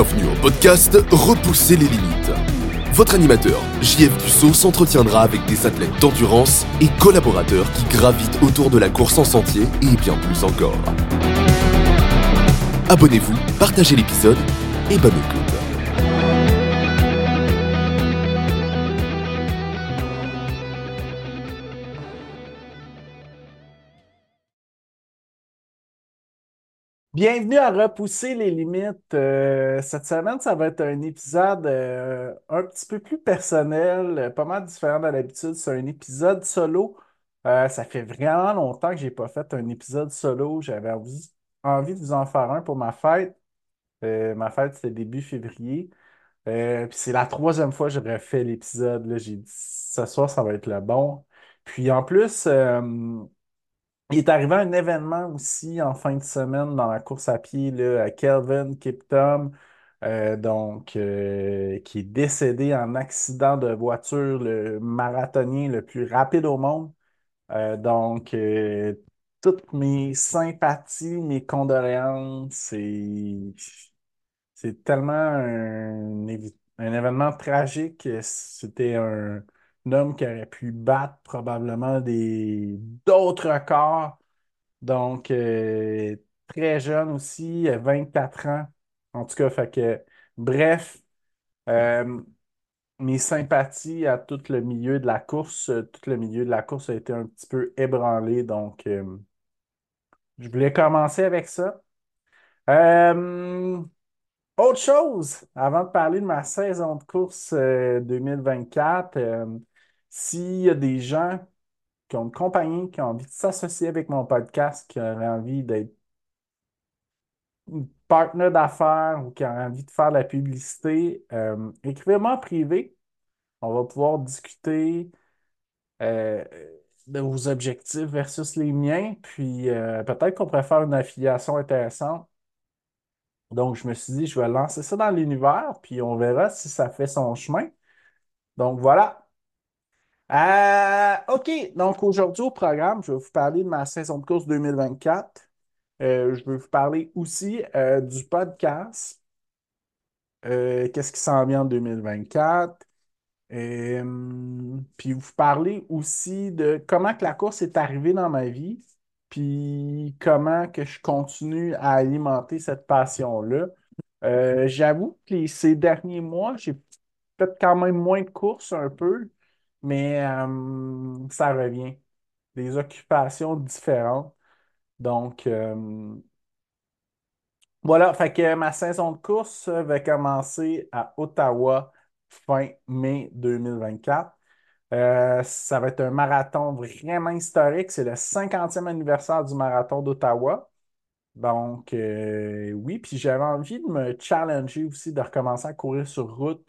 Bienvenue au podcast Repousser les limites. Votre animateur, J.F. Dussault, s'entretiendra avec des athlètes d'endurance et collaborateurs qui gravitent autour de la course en sentier et bien plus encore. Abonnez-vous, partagez l'épisode et bonne écoute. Bienvenue à Repousser les limites. Cette semaine, ça va être un épisode un petit peu plus personnel, pas mal différent de l'habitude. C'est un épisode solo. Ça fait vraiment longtemps que je n'ai pas fait un épisode solo. J'avais envie de vous en faire un pour ma fête. Ma fête, c'était début février. Puis c'est la troisième fois que je refais l'épisode. Là, j'ai dit, ce soir, ça va être le bon. Puis en plus... il est arrivé un événement aussi en fin de semaine dans la course à pied là, à Kelvin Kiptum, qui est décédé en accident de voiture, le marathonien le plus rapide au monde. Toutes mes sympathies, mes condoléances, c'est tellement un événement tragique. C'était un homme qui aurait pu battre probablement d'autres records. Très jeune aussi, 24 ans. En tout cas, fait que bref, mes sympathies à tout le milieu de la course. Tout le milieu de la course a été un petit peu ébranlé. Je voulais commencer avec ça. Autre chose, avant de parler de ma saison de course 2024, s'il y a des gens qui ont une compagnie, qui ont envie de s'associer avec mon podcast, qui auraient envie d'être partenaire d'affaires ou qui auraient envie de faire de la publicité, écrivez-moi en privé. On va pouvoir discuter de vos objectifs versus les miens. Puis peut-être qu'on pourrait faire une affiliation intéressante. Donc, je me suis dit, je vais lancer ça dans l'univers, puis on verra si ça fait son chemin. Donc, voilà. Donc aujourd'hui au programme, je vais vous parler de ma saison de course 2024. Je vais vous parler aussi du podcast. Qu'est-ce qui s'en vient en 2024? Puis vous parler aussi de comment que la course est arrivée dans ma vie. Puis comment que je continue à alimenter cette passion-là. J'avoue que ces derniers mois, j'ai peut-être quand même moins de courses un peu, mais ça revient. Des occupations différentes. Voilà, fait que ma saison de course va commencer à Ottawa fin mai 2024. Ça va être un marathon vraiment historique. C'est le 50e anniversaire du marathon d'Ottawa. Oui, puis j'avais envie de me challenger aussi, de recommencer à courir sur route.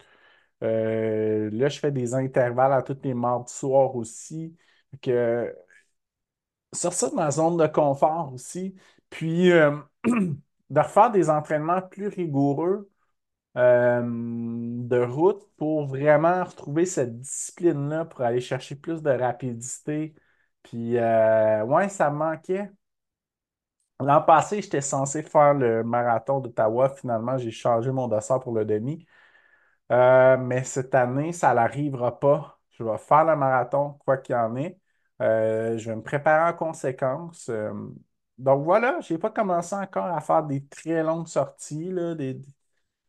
Là, je fais des intervalles à tous les mardis soirs aussi. Sortir de ma zone de confort aussi. Puis, de refaire des entraînements plus rigoureux de route pour vraiment retrouver cette discipline-là pour aller chercher plus de rapidité. Puis, ça me manquait. L'an passé, j'étais censé faire le marathon d'Ottawa. Finalement, j'ai changé mon dossard pour le demi. Mais cette année, ça n'arrivera pas. Je vais faire le marathon, quoi qu'il en ait. Je vais me préparer en conséquence. Voilà, je n'ai pas commencé encore à faire des très longues sorties, là,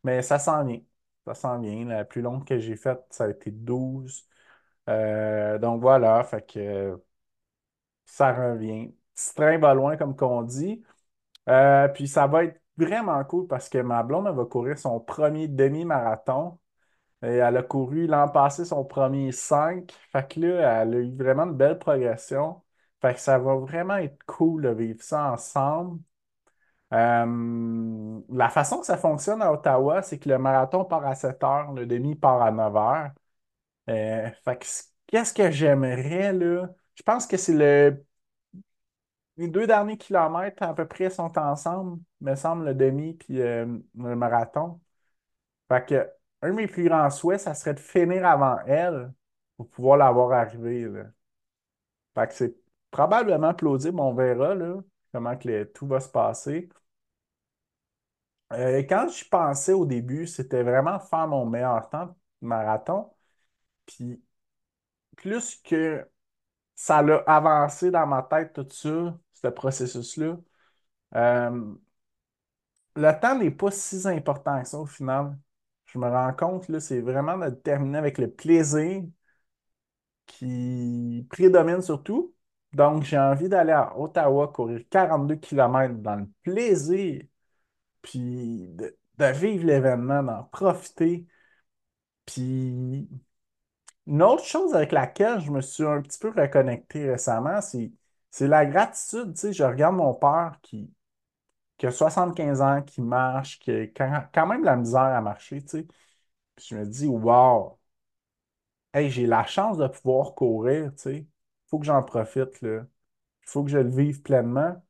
mais ça s'en vient. Ça s'en vient. La plus longue que j'ai faite, ça a été 12. Voilà, fait que ça revient. Petit train va loin, comme qu'on dit. Puis ça va être vraiment cool parce que ma blonde, elle va courir son premier demi-marathon. Et elle a couru l'an passé son premier 5. Fait que là, elle a eu vraiment une belle progression. Fait que ça va vraiment être cool de vivre ça ensemble. La façon que ça fonctionne à Ottawa, c'est que le marathon part à 7 heures, le demi part à 9 heures. Fait que qu'est-ce que j'aimerais, là? Je pense que c'est les deux derniers kilomètres à peu près sont ensemble, me semble, le demi puis le marathon. Fait que un de mes plus grands souhaits, ça serait de finir avant elle pour pouvoir l'avoir arrivée, là. Fait que c'est probablement plausible, on verra, là, comment que tout va se passer. Quand j'y pensais au début, c'était vraiment faire mon meilleur temps de marathon. Puis plus que ça l'a avancé dans ma tête tout ça, ce processus-là, le temps n'est pas si important que ça au final. Je me rends compte, là, c'est vraiment de terminer avec le plaisir qui prédomine surtout. Donc, j'ai envie d'aller à Ottawa courir 42 km dans le plaisir, puis de vivre l'événement, d'en profiter. Puis, une autre chose avec laquelle je me suis un petit peu reconnecté récemment, c'est la gratitude. Tu sais, je regarde mon père qui a 75 ans, qui marche, qui a quand même la misère à marcher, tu sais. Puis je me dis, wow, hey, j'ai la chance de pouvoir courir, tu sais. Il faut que j'en profite, là. Il faut que je le vive pleinement.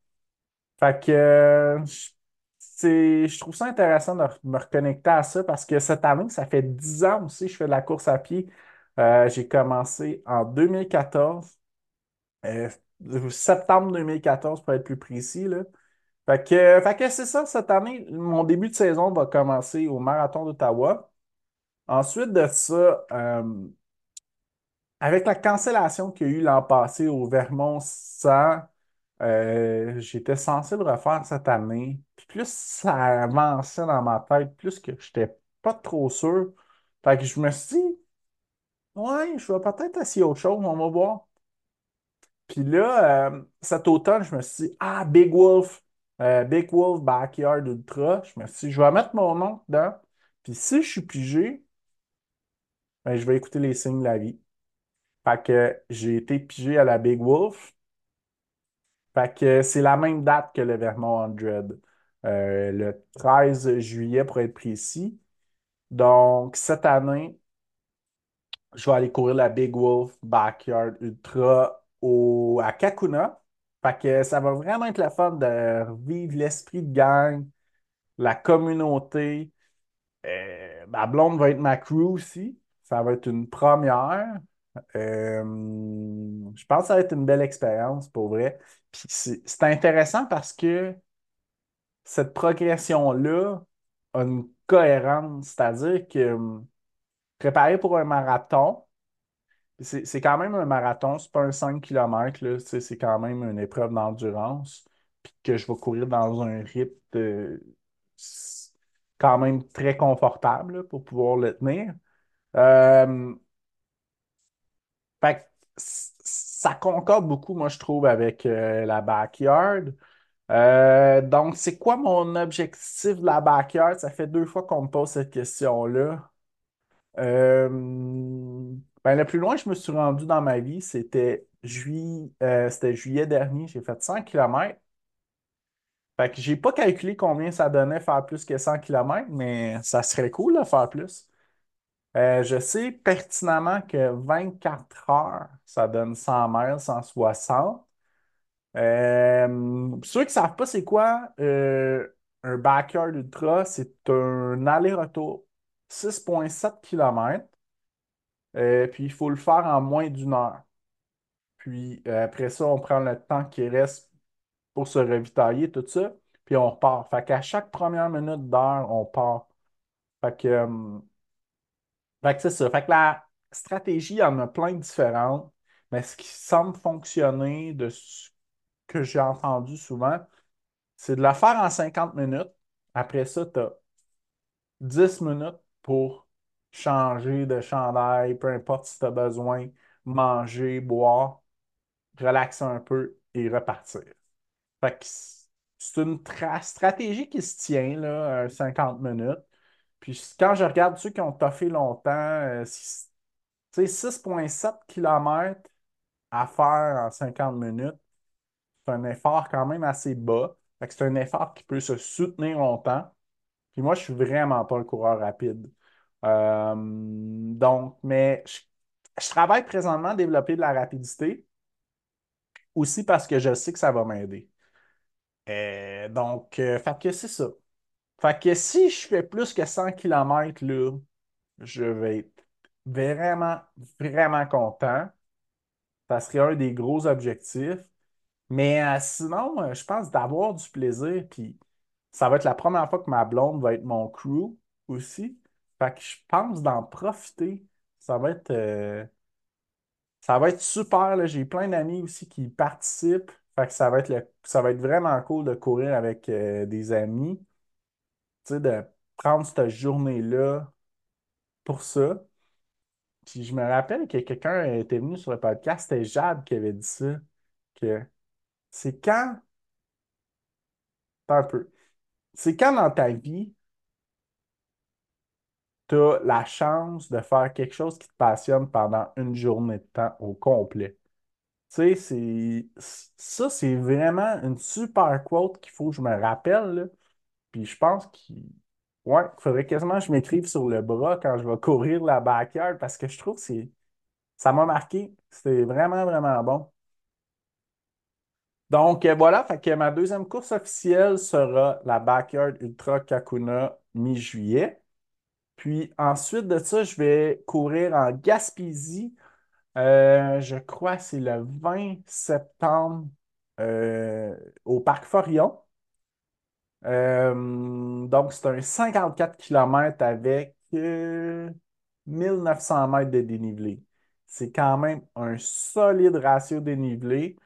Fait que je trouve ça intéressant de me reconnecter à ça parce que cette année, ça fait 10 ans aussi que je fais de la course à pied. J'ai commencé en 2014, septembre 2014 pour être plus précis, là. Fait que c'est ça, cette année, mon début de saison va commencer au Marathon d'Ottawa. Ensuite de ça, avec la cancellation qu'il y a eu l'an passé au Vermont 100, j'étais censé le refaire cette année. Puis plus ça avançait dans ma tête, plus que j'étais pas trop sûr. Fait que je me suis dit, ouais, je vais peut-être essayer autre chose, on va voir. Puis là, cet automne, je me suis dit, ah, Big Wolf Backyard Ultra. Je me suis dit, je vais mettre mon nom dedans. Puis si je suis pigé, ben, je vais écouter les signes de la vie. Fait que j'ai été pigé à la Big Wolf. Fait que c'est la même date que le Vermont 100. Le 13 juillet, pour être précis. Donc, cette année, je vais aller courir la Big Wolf Backyard Ultra à Cacouna. Fait que ça va vraiment être la fun de vivre l'esprit de gang, la communauté. Ma blonde va être ma crew aussi. Ça va être une première. Je pense que ça va être une belle expérience, pour vrai. Puis c'est intéressant parce que cette progression-là a une cohérence. C'est-à-dire que préparer pour un marathon, c'est quand même un marathon, c'est pas un 5 km, là, c'est quand même une épreuve d'endurance, puis que je vais courir dans un rythme quand même très confortable là, pour pouvoir le tenir. Fait que ça concorde beaucoup, moi, je trouve, avec la backyard. Donc, c'est quoi mon objectif de la backyard? Ça fait 2 fois qu'on me pose cette question-là. Ben, le plus loin que je me suis rendu dans ma vie, c'était juillet dernier. J'ai fait 100 km. Fait que j'ai pas calculé combien ça donnait faire plus que 100 km, mais ça serait cool de faire plus. Je sais pertinemment que 24 heures, ça donne 100 miles, 160. Ceux qui ne savent pas c'est quoi un backyard ultra, c'est un aller-retour 6,7 km. Puis il faut le faire en moins d'1 heure. Puis après ça, on prend le temps qui reste pour se revitailler, tout ça, puis on repart. Fait qu'à chaque première minute d'heure, on part. Fait que c'est ça. Fait que la stratégie, il y en a plein de différentes, mais ce qui semble fonctionner de ce que j'ai entendu souvent, c'est de la faire en 50 minutes. Après ça, tu as 10 minutes pour changer de chandail, peu importe si tu as besoin, manger, boire, relaxer un peu et repartir. Fait que c'est une stratégie qui se tient, là, 50 minutes. Puis quand je regarde ceux qui ont toffé longtemps, 6,7 km à faire en 50 minutes, c'est un effort quand même assez bas. Fait que c'est un effort qui peut se soutenir longtemps. Puis moi, je suis vraiment pas un coureur rapide. Donc, mais je travaille présentement à développer de la rapidité aussi parce que je sais que ça va m'aider. Donc, fait que c'est ça. Fait que si je fais plus que 100 km, là, je vais être vraiment, vraiment content. Ça serait un des gros objectifs. Mais sinon, je pense d'avoir du plaisir. Puis ça va être la première fois que ma blonde va être mon crew aussi. Fait que je pense d'en profiter. Ça va être super, là. J'ai plein d'amis aussi qui participent. Fait que ça va être vraiment cool de courir avec des amis. Tu sais, de prendre cette journée-là pour ça. Puis je me rappelle que quelqu'un était venu sur le podcast, c'était Jade qui avait dit ça. Que c'est quand. Attends un peu. C'est quand dans ta vie, tu as la chance de faire quelque chose qui te passionne pendant une journée de temps au complet. Tu sais, c'est vraiment une super quote qu'il faut que je me rappelle, là. Puis je pense qu'il faudrait quasiment que je m'écrive sur le bras quand je vais courir la backyard parce que je trouve que ça m'a marqué. C'était vraiment, vraiment bon. Donc voilà, fait que ma deuxième course officielle sera la Backyard Ultra Cacouna mi-juillet. Puis ensuite de ça, je vais courir en Gaspésie. Je crois que c'est le 20 septembre au Parc Forillon. Donc, c'est un 54 km avec 1900 mètres de dénivelé. C'est quand même un solide ratio dénivelé.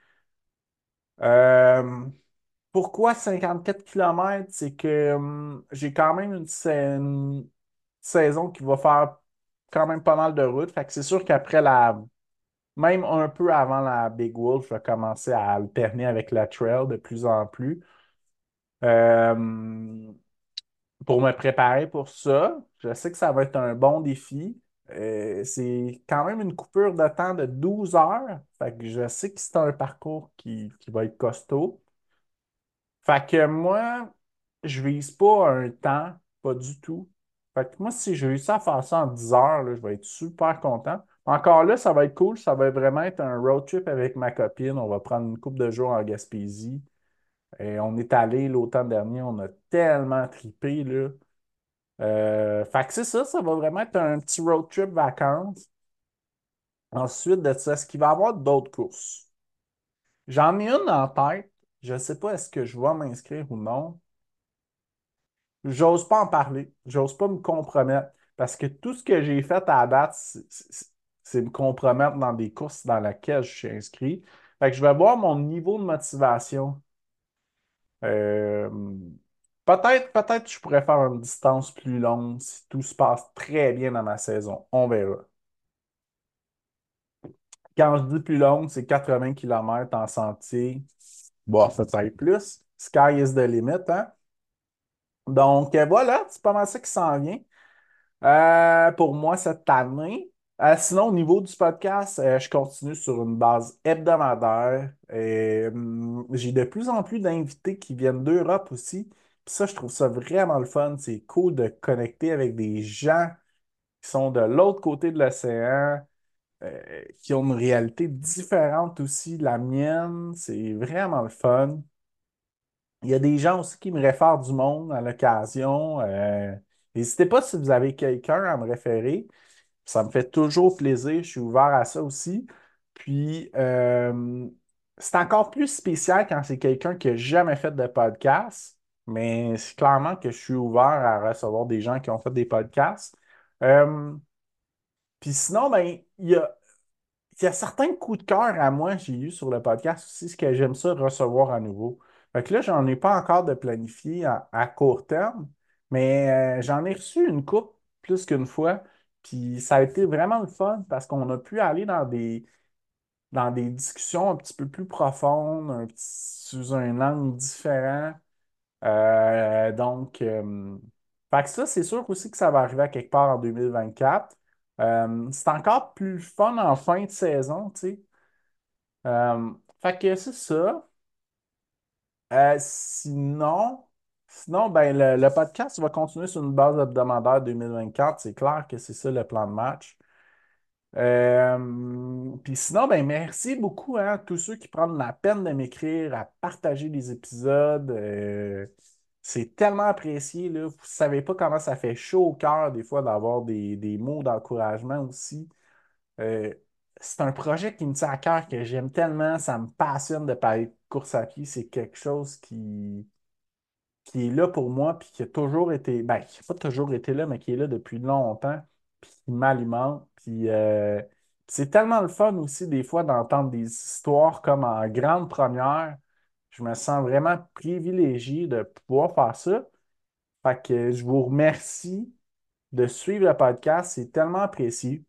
Pourquoi 54 km? C'est que j'ai quand même une saison qui va faire quand même pas mal de route. Fait que c'est sûr qu'après même un peu avant la Big Wolf, je vais commencer à alterner avec la trail de plus en plus. Pour me préparer pour ça, je sais que ça va être un bon défi. C'est quand même une coupure de temps de 12 heures. Fait que je sais que c'est un parcours qui va être costaud. Fait que moi, je vise pas un temps, pas du tout. Fait que moi, si j'ai réussi à faire ça en 10 heures, là, je vais être super content. Encore là, ça va être cool. Ça va vraiment être un road trip avec ma copine. On va prendre une couple de jours en Gaspésie. Et on est allé l'automne dernier, on a tellement trippé, là. Fait que c'est ça, ça va vraiment être un petit road trip vacances. Ensuite de ça, est-ce qu'il va y avoir d'autres courses? J'en ai une en tête. Je ne sais pas est-ce que je vais m'inscrire ou non. J'ose pas en parler. J'ose pas me compromettre. Parce que tout ce que j'ai fait à la date, c'est me compromettre dans des courses dans lesquelles je suis inscrit. Fait que je vais voir mon niveau de motivation. Peut-être je pourrais faire une distance plus longue si tout se passe très bien dans ma saison. On verra. Quand je dis plus longue, c'est 80 km en sentier. Bon, ça y est plus. Sky is the limit, hein? Donc, voilà, c'est pas mal ça qui s'en vient pour moi cette année. Sinon, au niveau du podcast, je continue sur une base hebdomadaire. J'ai de plus en plus d'invités qui viennent d'Europe aussi. Puis ça, je trouve ça vraiment le fun. C'est cool de connecter avec des gens qui sont de l'autre côté de l'océan, qui ont une réalité différente aussi de la mienne. C'est vraiment le fun. Il y a des gens aussi qui me réfèrent du monde à l'occasion. N'hésitez pas si vous avez quelqu'un à me référer. Ça me fait toujours plaisir. Je suis ouvert à ça aussi. Puis, c'est encore plus spécial quand c'est quelqu'un qui n'a jamais fait de podcast. Mais c'est clairement que je suis ouvert à recevoir des gens qui ont fait des podcasts. Puis sinon, ben, il y a certains coups de cœur à moi que j'ai eu sur le podcast aussi, ce que j'aime ça recevoir à nouveau. Fait que là, j'en ai pas encore de planifié à court terme, mais j'en ai reçu une couple plus qu'une fois. Puis ça a été vraiment le fun parce qu'on a pu aller dans des discussions un petit peu plus profondes, sous un angle différent. Fait que ça, c'est sûr aussi que ça va arriver à quelque part en 2024. C'est encore plus fun en fin de saison, tu sais. Fait que c'est ça. Sinon, ben, le podcast va continuer sur une base hebdomadaire 2024. C'est clair que c'est ça le plan de match. Puis sinon, ben, merci beaucoup à tous ceux qui prennent la peine de m'écrire, à partager les épisodes. C'est tellement apprécié, là. Vous ne savez pas comment ça fait chaud au cœur des fois d'avoir des mots d'encouragement aussi. C'est un projet qui me tient à cœur, que j'aime tellement. Ça me passionne de parler de course à pied. C'est quelque chose qui... qui est là pour moi, puis qui a toujours été, ben, qui n'a pas toujours été là, mais qui est là depuis longtemps, puis qui m'alimente, puis c'est tellement le fun aussi des fois d'entendre des histoires comme en grande première. Je me sens vraiment privilégié de pouvoir faire ça. Fait que je vous remercie de suivre le podcast. C'est tellement apprécié.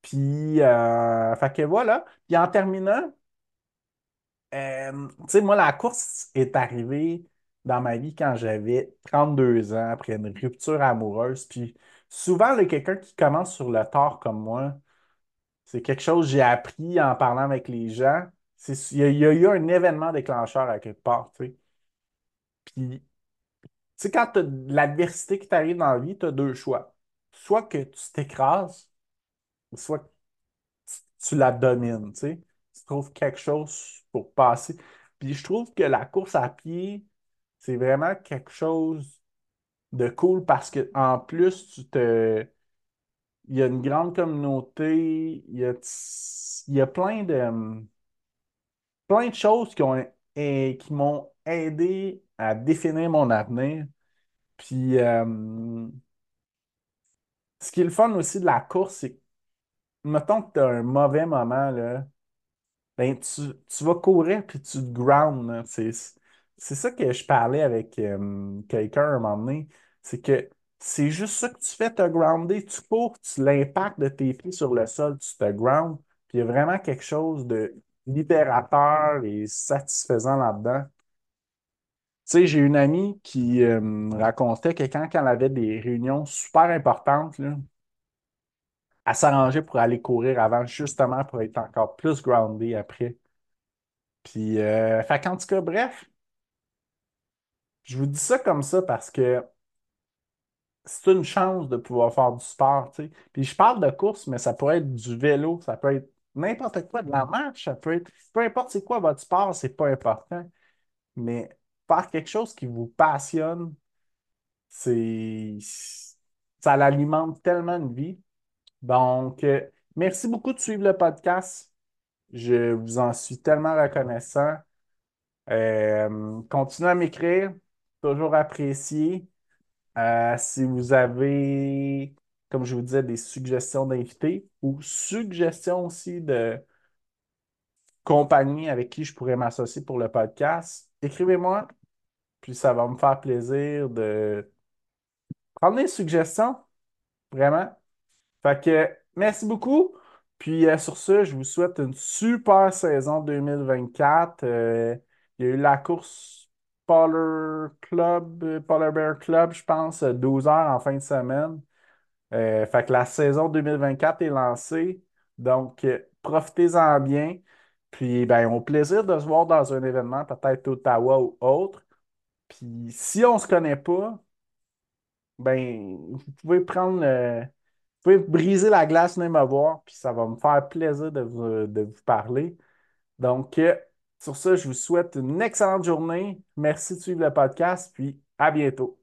Puis, fait que voilà. Puis en terminant, tu sais, moi, la course est arrivée dans ma vie quand j'avais 32 ans, après une rupture amoureuse. Puis souvent, quelqu'un qui commence sur le tard comme moi, c'est quelque chose que j'ai appris en parlant avec les gens. Il y a eu un événement déclencheur à quelque part, tu sais. Puis, tu sais, quand tu as l'adversité qui t'arrive dans la vie, tu as deux choix. Soit que tu t'écrases, soit que tu la domines, tu sais. Tu trouves quelque chose pour passer. Puis, je trouve que la course à pied, c'est vraiment quelque chose de cool parce qu'en plus, il y a une grande communauté, il y a plein de choses qui m'ont aidé à définir mon avenir. Puis, ce qui est le fun aussi de la course, c'est que, mettons que tu as un mauvais moment, là, ben, tu vas courir puis tu te ground. C'est ça que je parlais avec quelqu'un à un moment donné. C'est que c'est juste ça que tu fais, te grounder. Tu cours, tu l'impact de tes pieds sur le sol, tu te ground. Puis il y a vraiment quelque chose de libérateur et satisfaisant là-dedans. Tu sais, j'ai une amie qui me racontait que quand elle avait des réunions super importantes, là, elle s'arrangeait pour aller courir avant, justement pour être encore plus groundée après. Puis, fait en tout cas, bref, je vous dis ça comme ça parce que c'est une chance de pouvoir faire du sport, tu sais. Puis je parle de course, mais ça pourrait être du vélo, ça peut être n'importe quoi, de la marche, ça peut être... Peu importe c'est quoi votre sport, c'est pas important. Mais faire quelque chose qui vous passionne, ça l'alimente tellement de vie. Donc, merci beaucoup de suivre le podcast. Je vous en suis tellement reconnaissant. Continuez à m'écrire. Toujours apprécié. Si vous avez... comme je vous disais, des suggestions d'invités ou suggestions aussi de compagnies avec qui je pourrais m'associer pour le podcast, écrivez-moi, puis ça va me faire plaisir de prendre des suggestions, vraiment. Fait que merci beaucoup, puis sur ce, je vous souhaite une super saison 2024. Il y a eu la course Polar Bear Club, je pense, 12 heures en fin de semaine. Fait que la saison 2024 est lancée, donc profitez-en bien, puis ben, au plaisir de se voir dans un événement, peut-être Ottawa ou autre, puis si on ne se connaît pas, ben, vous pouvez briser la glace, venez me voir, puis ça va me faire plaisir de vous parler. Donc, sur ça, je vous souhaite une excellente journée, merci de suivre le podcast, puis à bientôt.